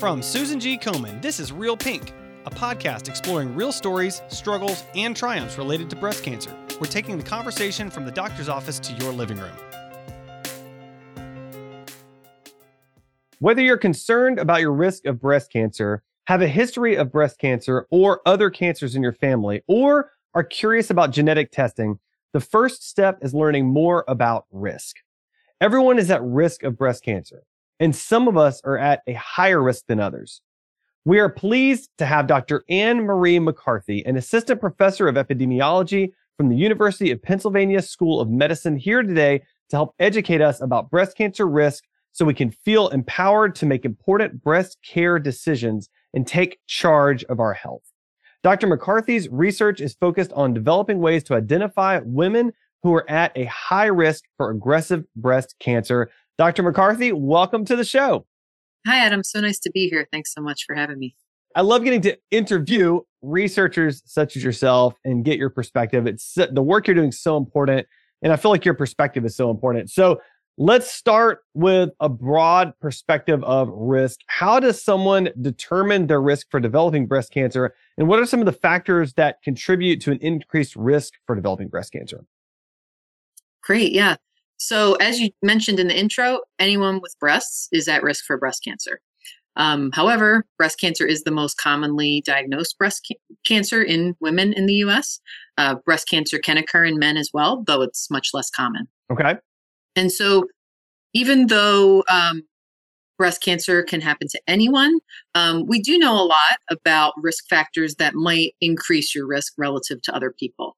From Susan G. Komen, this is Real Pink, a podcast exploring real stories, struggles, and triumphs related to breast cancer. We're taking the conversation from the doctor's office to your living room. Whether you're concerned about your risk of breast cancer, have a history of breast cancer or other cancers in your family, or are curious about genetic testing, the first step is learning more about risk. Everyone is at risk of breast cancer, and some of us are at a higher risk than others. We are pleased to have Dr. Ann Marie McCarthy, an assistant professor of epidemiology from the University of Pennsylvania School of Medicine, here today to help educate us about breast cancer risk so we can feel empowered to make important breast care decisions and take charge of our health. Dr. McCarthy's research is focused on developing ways to identify women who are at a high risk for aggressive breast cancer. Dr. McCarthy, welcome to the show. Hi, Adam. So nice to be here. Thanks so much for having me. I love getting to interview researchers such as yourself and get your perspective. It's the work you're doing is so important, and I feel like your perspective is so important. So let's start with a broad perspective of risk. How does someone determine their risk for developing breast cancer, and what are some of the factors that contribute to an increased risk for developing breast cancer? Great. Yeah. So as you mentioned in the intro, anyone with breasts is at risk for breast cancer. However, breast cancer is the most commonly diagnosed breast cancer in women in the U.S. Breast cancer can occur in men as well, though it's much less common. Okay. And so even though breast cancer can happen to anyone, we do know a lot about risk factors that might increase your risk relative to other people.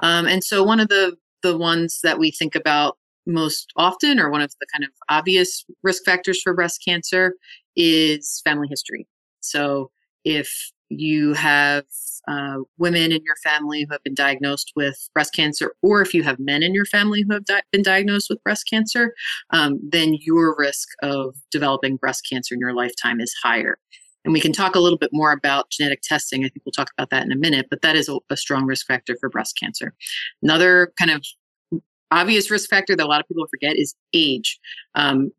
And so one of the ones that we think about most often, or one of the kind of obvious risk factors for breast cancer, is family history. So if you have women in your family who have been diagnosed with breast cancer, or if you have men in your family who have been diagnosed with breast cancer, then your risk of developing breast cancer in your lifetime is higher. And we can talk a little bit more about genetic testing. I think we'll talk about that in a minute, but that is a strong risk factor for breast cancer. Another kind of obvious risk factor that a lot of people forget is age.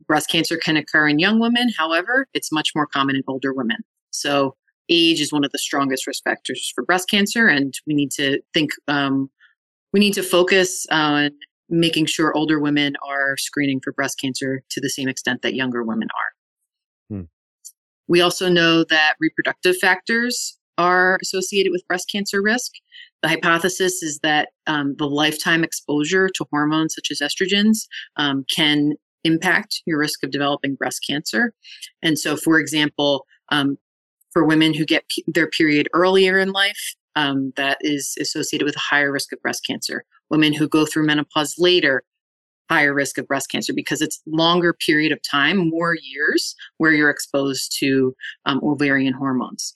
Breast cancer can occur in young women. However, it's much more common in older women. So age is one of the strongest risk factors for breast cancer. And we need to think, we need to focus on making sure older women are screening for breast cancer to the same extent that younger women are. We also know that reproductive factors are associated with breast cancer risk. The hypothesis is that the lifetime exposure to hormones such as estrogens can impact your risk of developing breast cancer. And so, for example, for women who get their period earlier in life, that is associated with a higher risk of breast cancer. Women who go through menopause later, higher risk of breast cancer, because it's longer period of time, more years, where you're exposed to ovarian hormones.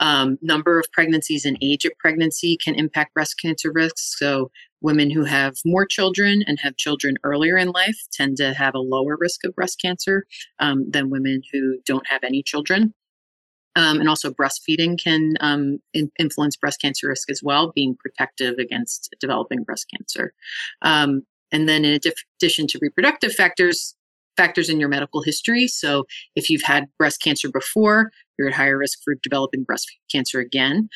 Number of pregnancies and age of pregnancy can impact breast cancer risks. So women who have more children and have children earlier in life tend to have a lower risk of breast cancer than women who don't have any children. And also breastfeeding can influence breast cancer risk as well, being protective against developing breast cancer. And then in addition to reproductive factors, factors in your medical history. So if you've had breast cancer before, you're at higher risk for developing breast cancer again.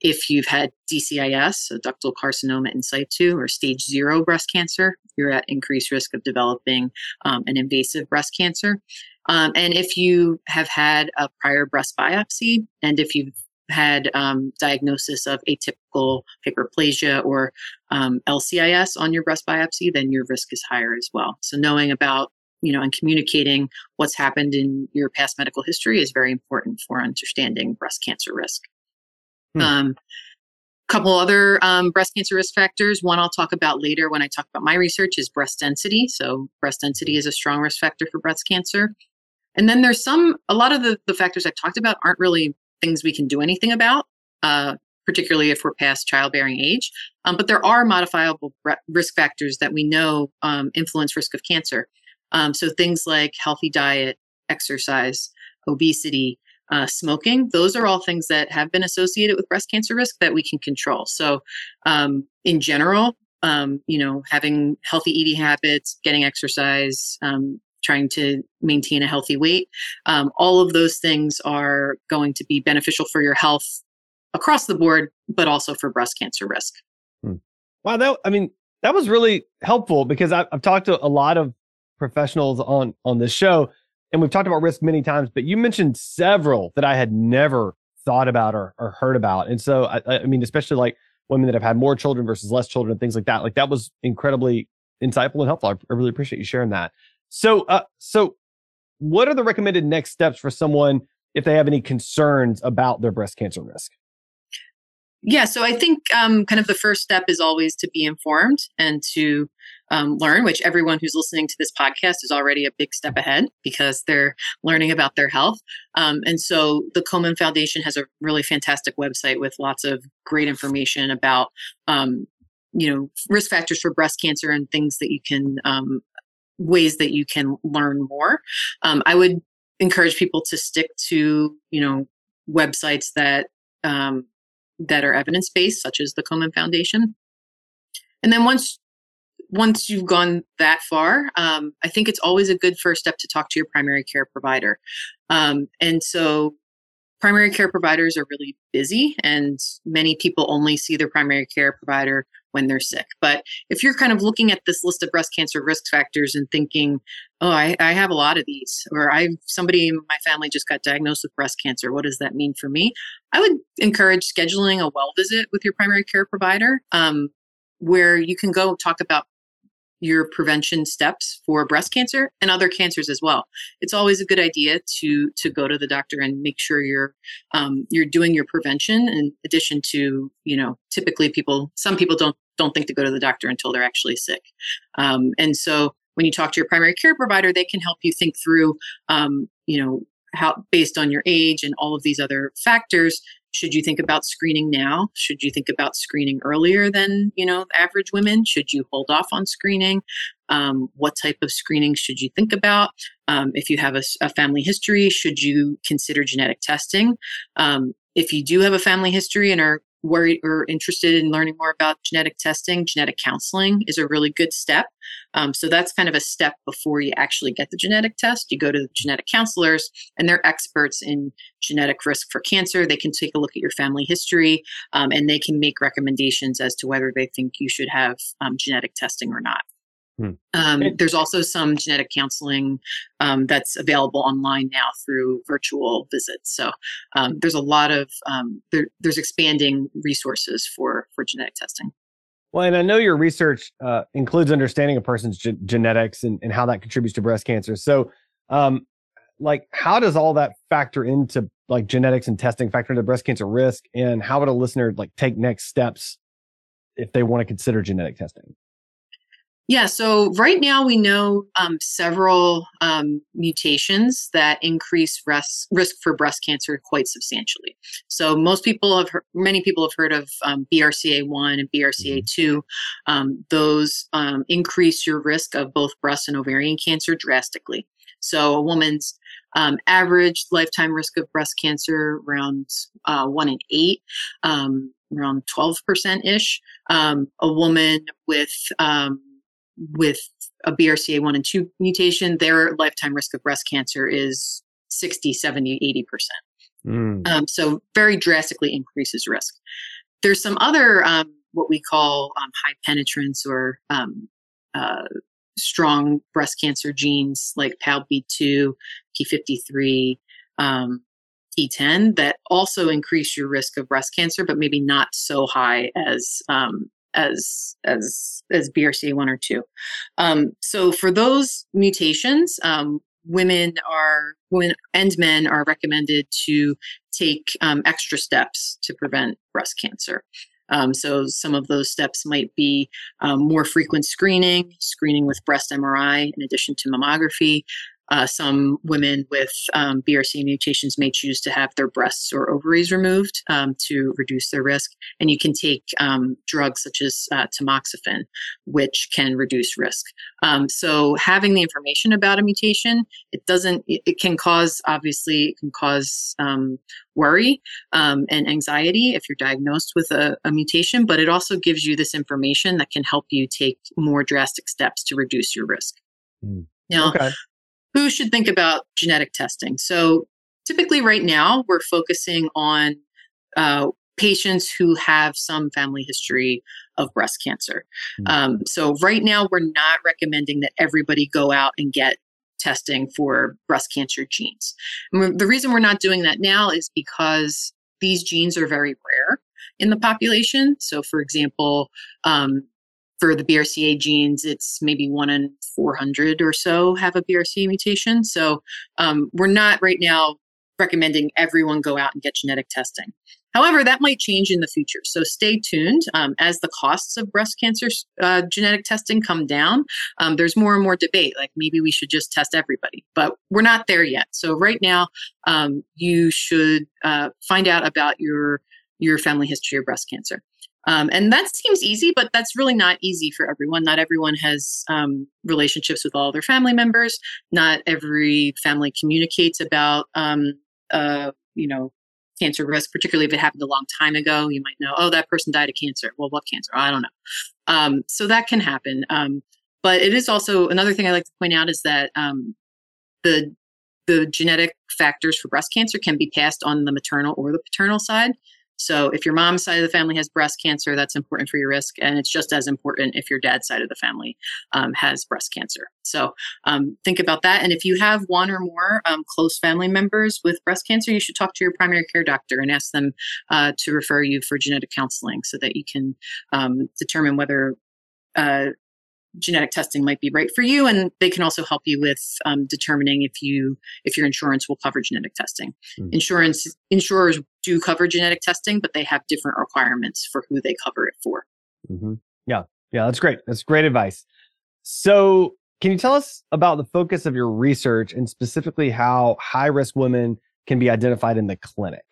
If you've had DCIS, so ductal carcinoma in situ, or stage 0 breast cancer, you're at increased risk of developing an invasive breast cancer. And if you have had a prior breast biopsy, and if you've had diagnosis of atypical hyperplasia or LCIS on your breast biopsy, then your risk is higher as well. So knowing about, you know, and communicating what's happened in your past medical history is very important for understanding breast cancer risk. Couple other breast cancer risk factors. One I'll talk about later when I talk about my research is breast density. So breast density is a strong risk factor for breast cancer. And then there's a lot of the factors I've talked about aren't really things we can do anything about, particularly if we're past childbearing age. But there are modifiable risk factors that we know influence risk of cancer. So things like healthy diet, exercise, obesity, smoking, those are all things that have been associated with breast cancer risk that we can control. So in general, having healthy eating habits, getting exercise, trying to maintain a healthy weight. All of those things are going to be beneficial for your health across the board, but also for breast cancer risk. Wow, that was really helpful, because I've talked to a lot of professionals on this show, and we've talked about risk many times, but you mentioned several that I had never thought about or heard about. And so, I mean, especially like women that have had more children versus less children and things like that was incredibly insightful and helpful. I really appreciate you sharing that. So what are the recommended next steps for someone if they have any concerns about their breast cancer risk? Yeah, so I think kind of the first step is always to be informed and to learn, which everyone who's listening to this podcast is already a big step ahead because they're learning about their health. And so the Komen Foundation has a really fantastic website with lots of great information about, risk factors for breast cancer and things that you can, ways that you can learn more. I would encourage people to stick to, websites that, that are evidence-based, such as the Komen Foundation. And then once you've gone that far, I think it's always a good first step to talk to your primary care provider. And so primary care providers are really busy, and many people only see their primary care provider when they're sick. But if you're kind of looking at this list of breast cancer risk factors and thinking, oh, I have a lot of these, or somebody in my family just got diagnosed with breast cancer, what does that mean for me? I would encourage scheduling a well visit with your primary care provider, where you can go talk about your prevention steps for breast cancer and other cancers as well. It's always a good idea to go to the doctor and make sure you're doing your prevention, in addition to, typically some people don't think to go to the doctor until they're actually sick. And so when you talk to your primary care provider, they can help you think through, how, based on your age and all of these other factors, should you think about screening now? Should you think about screening earlier than, average women? Should you hold off on screening? What type of screening should you think about? If you have a family history, should you consider genetic testing? If you do have a family history and are worried or interested in learning more about genetic testing, genetic counseling is a really good step. So that's kind of a step before you actually get the genetic test. You go to the genetic counselors, and they're experts in genetic risk for cancer. They can take a look at your family history, and they can make recommendations as to whether they think you should have genetic testing or not. There's also some genetic counseling that's available online now through virtual visits. So there's a lot of there's expanding resources for genetic testing. Well, and I know your research includes understanding a person's genetics and how that contributes to breast cancer. So, how does all that factor into genetics and testing factor into breast cancer risk? And how would a listener take next steps if they want to consider genetic testing? Yeah, so right now we know several mutations that increase risk for breast cancer quite substantially. So many people have heard of BRCA1 and BRCA2. Those increase your risk of both breast and ovarian cancer drastically. So a woman's average lifetime risk of breast cancer around 1 in 8, around 12%-ish. A woman with a BRCA1 and 2 mutation, their lifetime risk of breast cancer is 60, 70, 80%. So very drastically increases risk. There's some other, what we call high penetrance or strong breast cancer genes like PALB2, P53, PTEN that also increase your risk of breast cancer, but maybe not so high as BRCA1 or 2. So for those mutations, women and men are recommended to take extra steps to prevent breast cancer. So some of those steps might be more frequent screening with breast MRI in addition to mammography. Some women with BRCA mutations may choose to have their breasts or ovaries removed to reduce their risk. And you can take drugs such as tamoxifen, which can reduce risk. So having the information about a mutation, it can cause worry and anxiety if you're diagnosed with a mutation, but it also gives you this information that can help you take more drastic steps to reduce your risk. Now, okay. who should think about genetic testing. So typically right now, we're focusing on patients who have some family history of breast cancer. So right now, we're not recommending that everybody go out and get testing for breast cancer genes. And the reason we're not doing that now is because these genes are very rare in the population. So for example, for the BRCA genes, it's maybe 1 in 400 or so have a BRCA mutation. So we're not right now recommending everyone go out and get genetic testing. However, that might change in the future. So stay tuned. As the costs of breast cancer genetic testing come down, there's more and more debate, like maybe we should just test everybody, but we're not there yet. So right now, you should find out about your family history of breast cancer. And that seems easy, but that's really not easy for everyone. Not everyone has relationships with all their family members. Not every family communicates about, cancer risk, particularly if it happened a long time ago. You might know, oh, that person died of cancer. Well, what cancer? I don't know. So that can happen. But it is also another thing I like to point out is that the genetic factors for breast cancer can be passed on the maternal or the paternal side. So if your mom's side of the family has breast cancer, that's important for your risk. And it's just as important if your dad's side of the family has breast cancer. So think about that. And if you have one or more close family members with breast cancer, you should talk to your primary care doctor and ask them to refer you for genetic counseling so that you can determine whether genetic testing might be right for you. And they can also help you with determining if your insurance will cover genetic testing. Insurers do cover genetic testing, but they have different requirements for who they cover it for. Mm-hmm. Yeah, that's great. That's great advice. So can you tell us about the focus of your research and specifically how high-risk women can be identified in the clinic?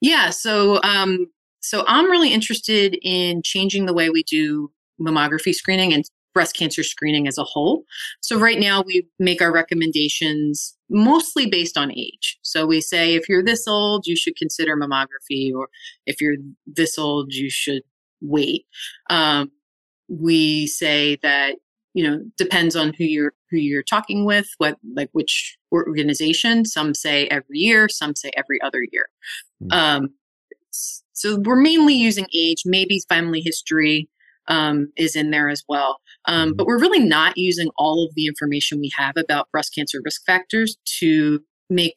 Yeah, so I'm really interested in changing the way we do mammography screening and breast cancer screening as a whole. So right now we make our recommendations mostly based on age. So we say, if you're this old, you should consider mammography, or if you're this old, you should wait. We say that, depends on who you're talking with, which organization. Some say every year, some say every other year. So we're mainly using age, maybe family history is in there as well. But we're really not using all of the information we have about breast cancer risk factors to make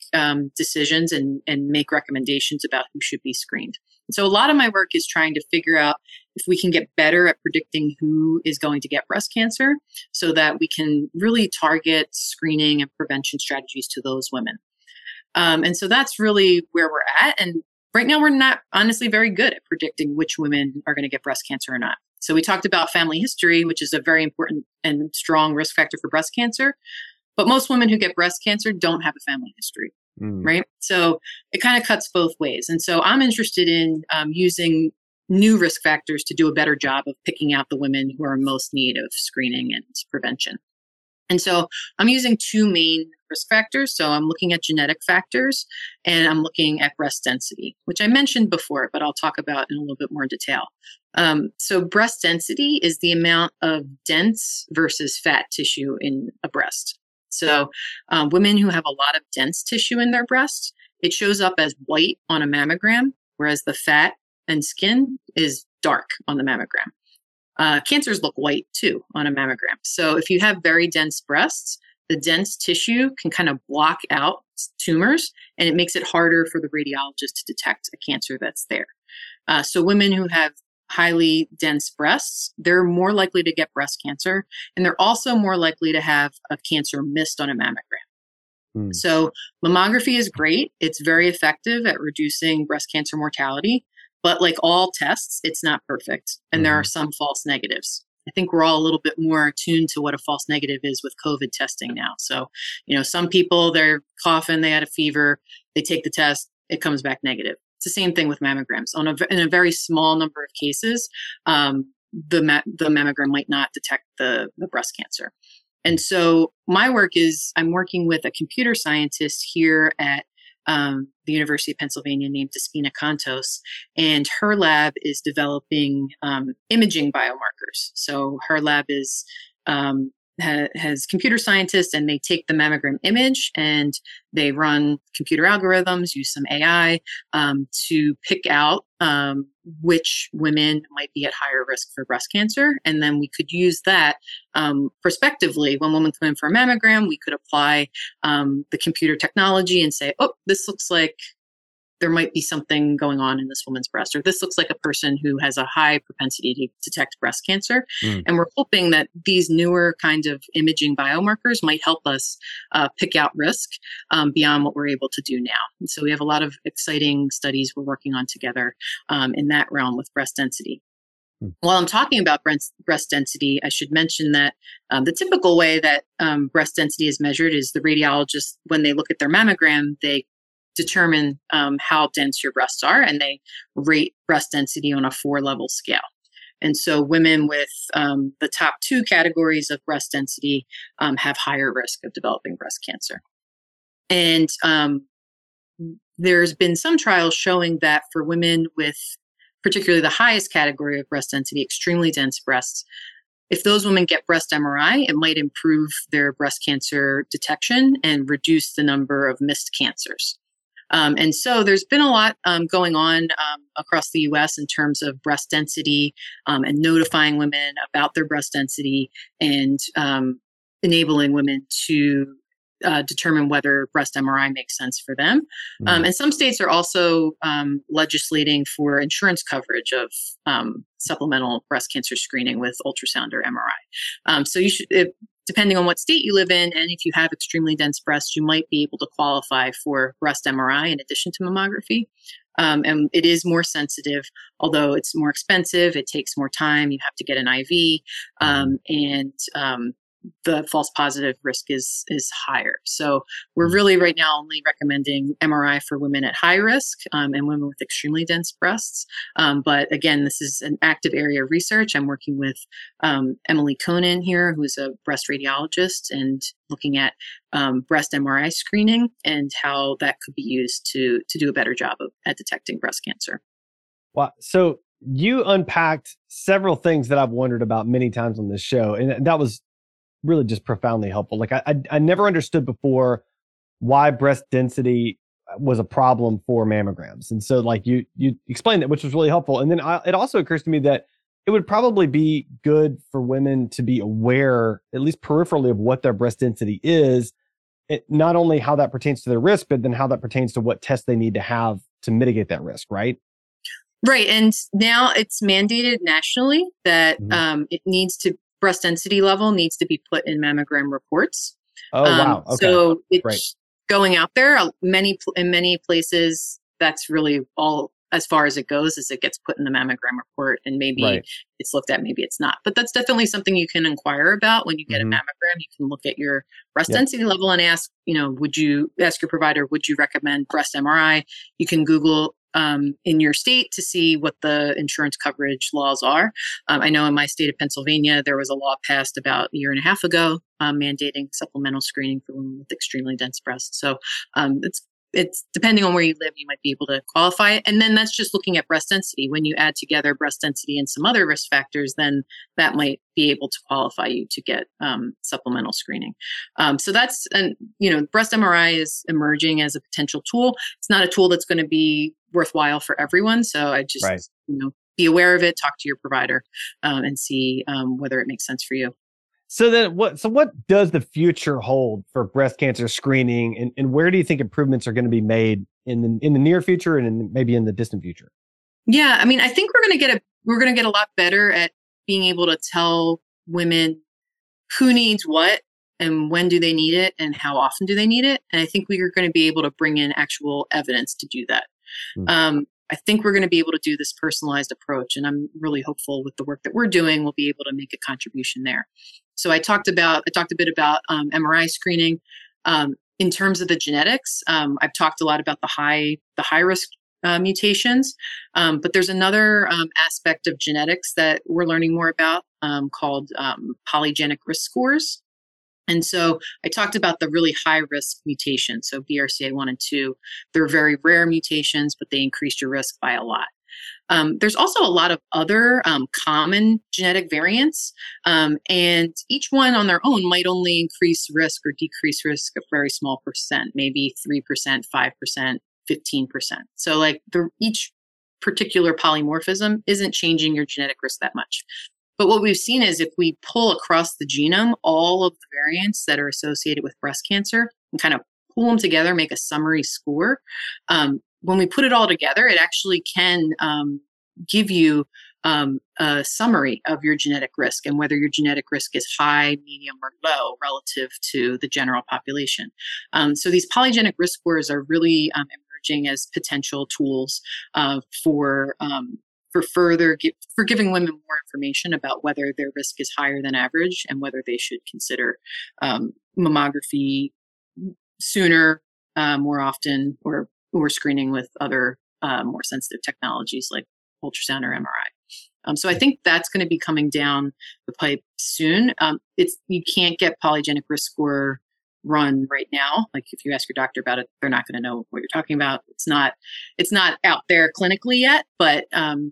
decisions and make recommendations about who should be screened. And so a lot of my work is trying to figure out if we can get better at predicting who is going to get breast cancer so that we can really target screening and prevention strategies to those women. And so that's really where we're at. And right now, we're not honestly very good at predicting which women are going to get breast cancer or not. So we talked about family history, which is a very important and strong risk factor for breast cancer. But most women who get breast cancer don't have a family history, right? So it kind of cuts both ways. And so I'm interested in using new risk factors to do a better job of picking out the women who are in most need of screening and prevention. And so I'm using two main risk factors. So I'm looking at genetic factors and I'm looking at breast density, which I mentioned before, but I'll talk about in a little bit more detail. So breast density is the amount of dense versus fat tissue in a breast. So women who have a lot of dense tissue in their breast, it shows up as white on a mammogram, whereas the fat and skin is dark on the mammogram. Cancers look white too on a mammogram. So if you have very dense breasts, the dense tissue can kind of block out tumors, and it makes it harder for the radiologist to detect a cancer that's there. So women who have highly dense breasts, they're more likely to get breast cancer, and they're also more likely to have a cancer missed on a mammogram. So mammography is great. It's very effective at reducing breast cancer mortality. But like all tests, it's not perfect. And there are some false negatives. I think we're all a little bit more attuned to what a false negative is with COVID testing now. So, some people, they're coughing, they had a fever, they take the test, it comes back negative. It's the same thing with mammograms. In a very small number of cases, the mammogram might not detect the breast cancer. And so my work is, I'm working with a computer scientist here at the University of Pennsylvania named Despina Katsanos, and her lab is developing imaging biomarkers. So her lab is has computer scientists, and they take the mammogram image and they run computer algorithms, use some AI to pick out which women might be at higher risk for breast cancer. And then we could use that prospectively. When women come in for a mammogram, we could apply the computer technology and say, oh, this looks like there might be something going on in this woman's breast, or this looks like a person who has a high propensity to detect breast cancer. Mm. And we're hoping that these newer kind of imaging biomarkers might help us pick out risk beyond what we're able to do now. And so we have a lot of exciting studies we're working on together in that realm with breast density. While I'm talking about breast density, I should mention that the typical way that breast density is measured is the radiologist, when they look at their mammogram, they determine how dense your breasts are, and they rate breast density on a 4-level scale. And so women with the top 2 categories of breast density have higher risk of developing breast cancer. And there's been some trials showing that for women with particularly the highest category of breast density, extremely dense breasts, if those women get breast MRI, it might improve their breast cancer detection and reduce the number of missed cancers. And so there's been a lot going on across the U.S. in terms of breast density and notifying women about their breast density and enabling women to determine whether breast MRI makes sense for them. And some states are also legislating for insurance coverage of supplemental breast cancer screening with ultrasound or MRI. So you should... Depending on what state you live in, and if you have extremely dense breasts, you might be able to qualify for breast MRI in addition to mammography. And it is more sensitive, although it's more expensive. It takes more time. You have to get an IV, and the false positive risk is higher. So we're really right now only recommending MRI for women at high risk and women with extremely dense breasts. But again, this is an active area of research. I'm working with Emily Conan here, who's a breast radiologist, and looking at breast MRI screening and how that could be used to do a better job at detecting breast cancer. Wow. So you unpacked several things that I've wondered about many times on this show, and that was really just profoundly helpful. Like I never understood before why breast density was a problem for mammograms. And so like you explained that, which was really helpful. And then it also occurs to me that it would probably be good for women to be aware, at least peripherally, of what their breast density is, not only how that pertains to their risk, but then how that pertains to what tests they need to have to mitigate that risk, right? Right. And now it's mandated nationally that it needs to breast density level needs to be put in mammogram reports. Oh, wow. Okay. So it's going out there. In many places, that's really all as far as it goes, is it gets put in the mammogram report, and maybe it's looked at, maybe it's not. But that's definitely something you can inquire about when you get a mammogram. You can look at your breast density level and ask, ask your provider, would you recommend breast MRI? You can Google in your state to see what the insurance coverage laws are. I know in my state of Pennsylvania, there was a law passed about a year and a half ago mandating supplemental screening for women with extremely dense breasts. So it's depending on where you live, you might be able to qualify it. And then that's just looking at breast density. When you add together breast density and some other risk factors, then that might be able to qualify you to get supplemental screening. So that's, breast MRI is emerging as a potential tool. It's not a tool that's going to be worthwhile for everyone. So I just, be aware of it, talk to your provider and see whether it makes sense for you. So then what does the future hold for breast cancer screening, and where do you think improvements are going to be made in the near future and maybe in the distant future? Yeah, I mean, I think we're going to get a lot better at being able to tell women who needs what and when do they need it and how often do they need it, and I think we are going to be able to bring in actual evidence to do that. I think we're going to be able to do this personalized approach, and I'm really hopeful with the work that we're doing, we'll be able to make a contribution there. So I talked a bit about MRI screening. In terms of the genetics, I've talked a lot about the high risk mutations, but there's another aspect of genetics that we're learning more about called polygenic risk scores. And so I talked about the really high risk mutations. So BRCA1 and 2, they're very rare mutations, but they increase your risk by a lot. There's also a lot of other common genetic variants, and each one on their own might only increase risk or decrease risk a very small percent, maybe 3%, 5%, 15%. So like each particular polymorphism isn't changing your genetic risk that much. But what we've seen is if we pull across the genome all of the variants that are associated with breast cancer and kind of pull them together, make a summary score, when we put it all together, it actually can give you a summary of your genetic risk and whether your genetic risk is high, medium, or low relative to the general population. So these polygenic risk scores are really emerging as potential tools for giving women more information about whether their risk is higher than average and whether they should consider mammography sooner, more often, or screening with other more sensitive technologies like ultrasound or MRI. So I think that's going to be coming down the pipe soon. You can't get polygenic risk score run right now. Like if you ask your doctor about it, they're not going to know what you're talking about. It's not out there clinically yet, but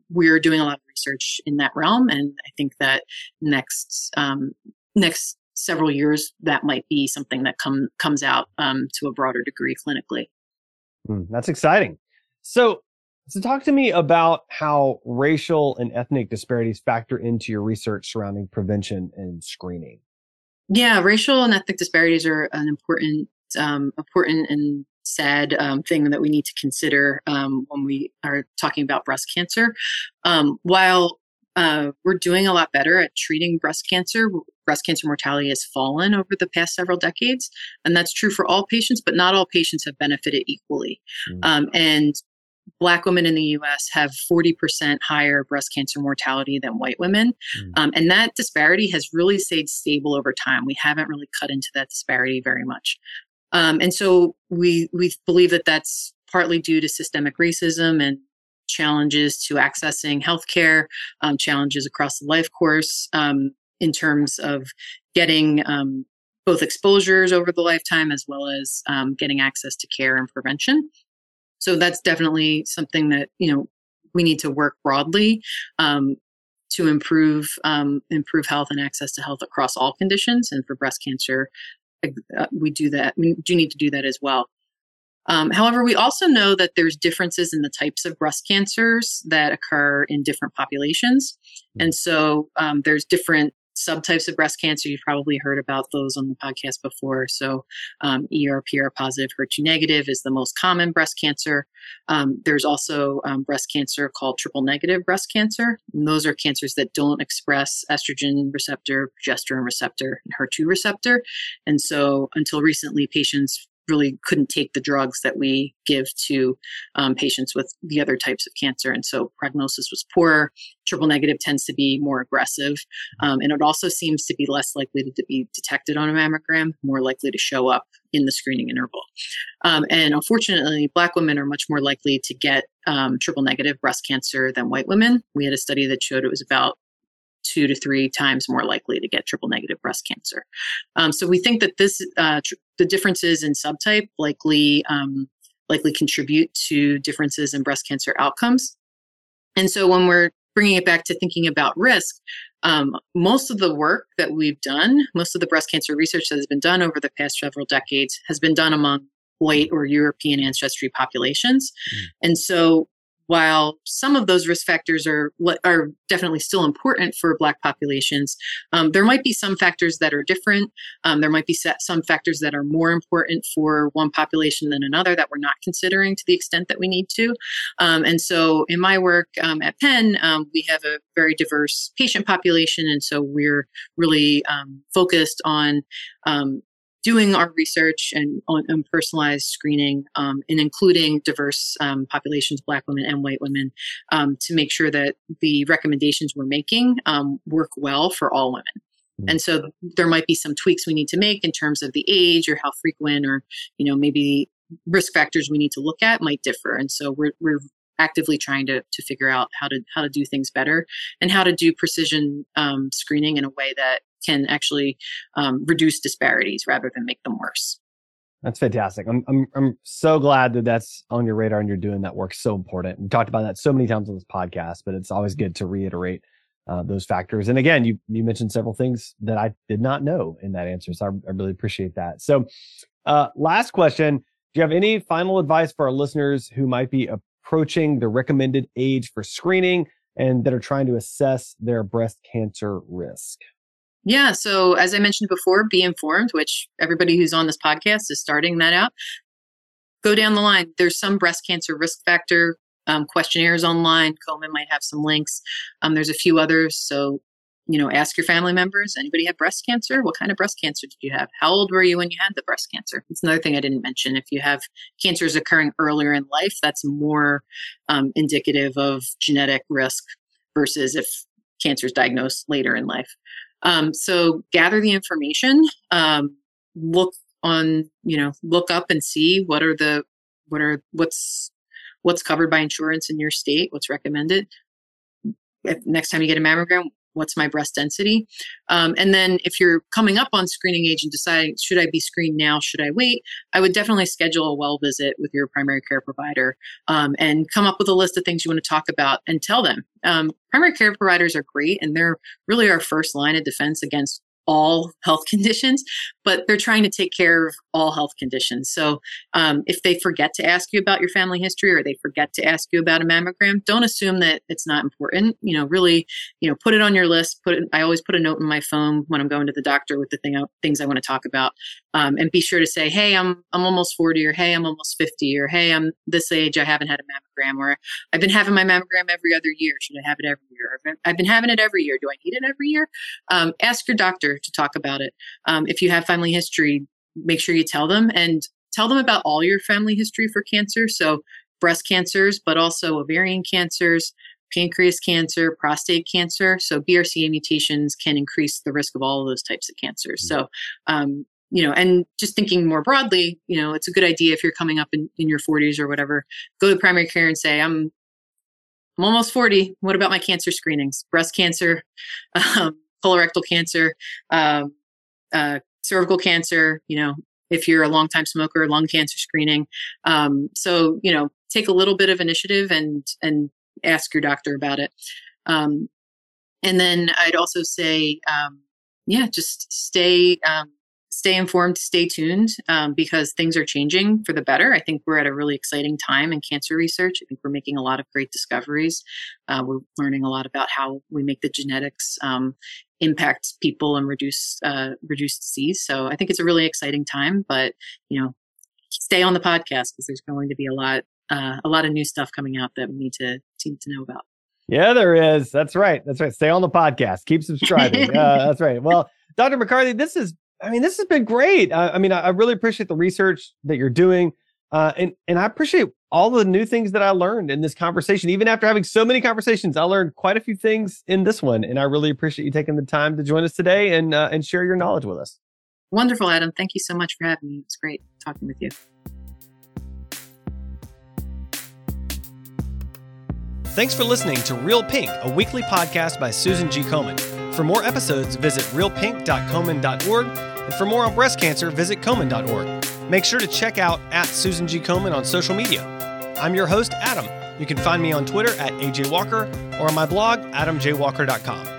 we're doing a lot of research in that realm. And I think that next several years, that might be something that comes out to a broader degree clinically. That's exciting. So talk to me about how racial and ethnic disparities factor into your research surrounding prevention and screening. Yeah, racial and ethnic disparities are an important and sad thing that we need to consider when we are talking about breast cancer. While we're doing a lot better at treating breast cancer, mortality has fallen over the past several decades, and that's true for all patients, but not all patients have benefited equally. And Black women in the U.S. have 40% higher breast cancer mortality than white women. And that disparity has really stayed stable over time. We haven't really cut into that disparity very much. And so we believe that that's partly due to systemic racism and challenges to accessing healthcare, challenges across the life course in terms of getting both exposures over the lifetime as well as getting access to care and prevention. So that's definitely something that, we need to work broadly to improve health and access to health across all conditions. And for breast cancer, we do need to do that as well. However, we also know that there's differences in the types of breast cancers that occur in different populations. And so there's different subtypes of breast cancer. You've probably heard about those on the podcast before. So ER, PR positive, HER2 negative is the most common breast cancer. There's also breast cancer called triple negative breast cancer. And those are cancers that don't express estrogen receptor, progesterone receptor, and HER2 receptor. And so until recently, patients really couldn't take the drugs that we give to patients with the other types of cancer. And so prognosis was poorer. Triple negative tends to be more aggressive. And it also seems to be less likely to be detected on a mammogram, more likely to show up in the screening interval. And unfortunately, Black women are much more likely to get triple negative breast cancer than white women. We had a study that showed it was about 2 to 3 times more likely to get triple negative breast cancer. So we think that this the differences in subtype likely contribute to differences in breast cancer outcomes. And so when we're bringing it back to thinking about risk, most of the work that we've done, most of the breast cancer research that has been done over the past several decades has been done among white or European ancestry populations. And so while some of those risk factors are definitely still important for Black populations, there might be some factors that are different. There might be some factors that are more important for one population than another that we're not considering to the extent that we need to. And so in my work at Penn, we have a very diverse patient population. And so we're really focused on doing our research and on personalized screening and including diverse populations, Black women and white women, to make sure that the recommendations we're making work well for all women. And so there might be some tweaks we need to make in terms of the age or how frequent or, maybe risk factors we need to look at might differ. And so we're actively trying to figure out how to do things better and how to do precision screening in a way that can actually reduce disparities rather than make them worse. That's fantastic. I'm so glad that that's on your radar and you're doing that work. So important. We talked about that so many times on this podcast, but it's always good to reiterate those factors. And again, you mentioned several things that I did not know in that answer. So I really appreciate that. So last question, do you have any final advice for our listeners who might be approaching the recommended age for screening and that are trying to assess their breast cancer risk? Yeah. So as I mentioned before, be informed, which everybody who's on this podcast is starting that out. Go down the line. There's some breast cancer risk factor questionnaires online. Komen might have some links. There's a few others. So, ask your family members, anybody have breast cancer? What kind of breast cancer did you have? How old were you when you had the breast cancer? It's another thing I didn't mention. If you have cancers occurring earlier in life, that's more indicative of genetic risk versus if cancer is diagnosed later in life. So gather the information, look up and see what's covered by insurance in your state, what's recommended. If next time you get a mammogram, what's my breast density? And then if you're coming up on screening age and deciding, should I be screened now? Should I wait? I would definitely schedule a well visit with your primary care provider and come up with a list of things you want to talk about and tell them. Primary care providers are great, and they're really our first line of defense against all health conditions, but they're trying to take care of all health conditions. So if they forget to ask you about your family history, or they forget to ask you about a mammogram, don't assume that it's not important. Really, put it on your list. I always put a note in my phone when I'm going to the doctor with the things I want to talk about. And be sure to say, hey, I'm almost 40, or hey, I'm almost 50, or hey, I'm this age, I haven't had a mammogram, or I've been having my mammogram every other year. Should I have it every year? I've been having it every year. Do I need it every year? Ask your doctor to talk about it. If you have family history, make sure you tell them, and tell them about all your family history for cancer. So breast cancers, but also ovarian cancers, pancreas cancer, prostate cancer. So BRCA mutations can increase the risk of all of those types of cancers. So, and just thinking more broadly, it's a good idea if you're coming up in your 40s or whatever, go to primary care and say, I'm almost 40. What about my cancer screenings? Breast cancer, colorectal cancer, cervical cancer, if you're a longtime smoker, lung cancer screening. So, take a little bit of initiative and ask your doctor about it. And then I'd also say, just stay informed, stay tuned, because things are changing for the better. I think we're at a really exciting time in cancer research. I think we're making a lot of great discoveries. We're learning a lot about how we make the genetics impact people and reduce disease. So I think it's a really exciting time, but, stay on the podcast because there's going to be a lot of new stuff coming out that we need to know about. Yeah, there is. That's right. That's right. Stay on the podcast. Keep subscribing. That's right. Well, Dr. McCarthy, this has been great. I really appreciate the research that you're doing. And I appreciate all the new things that I learned in this conversation. Even after having so many conversations, I learned quite a few things in this one. And I really appreciate you taking the time to join us today and share your knowledge with us. Wonderful, Adam. Thank you so much for having me. It's great talking with you. Thanks for listening to Real Pink, a weekly podcast by Susan G. Komen. For more episodes, visit realpink.komen.org. And for more on breast cancer, visit komen.org. Make sure to check out @Susan G. Komen on social media. I'm your host, Adam. You can find me on Twitter @AJ Walker or on my blog, adamjwalker.com.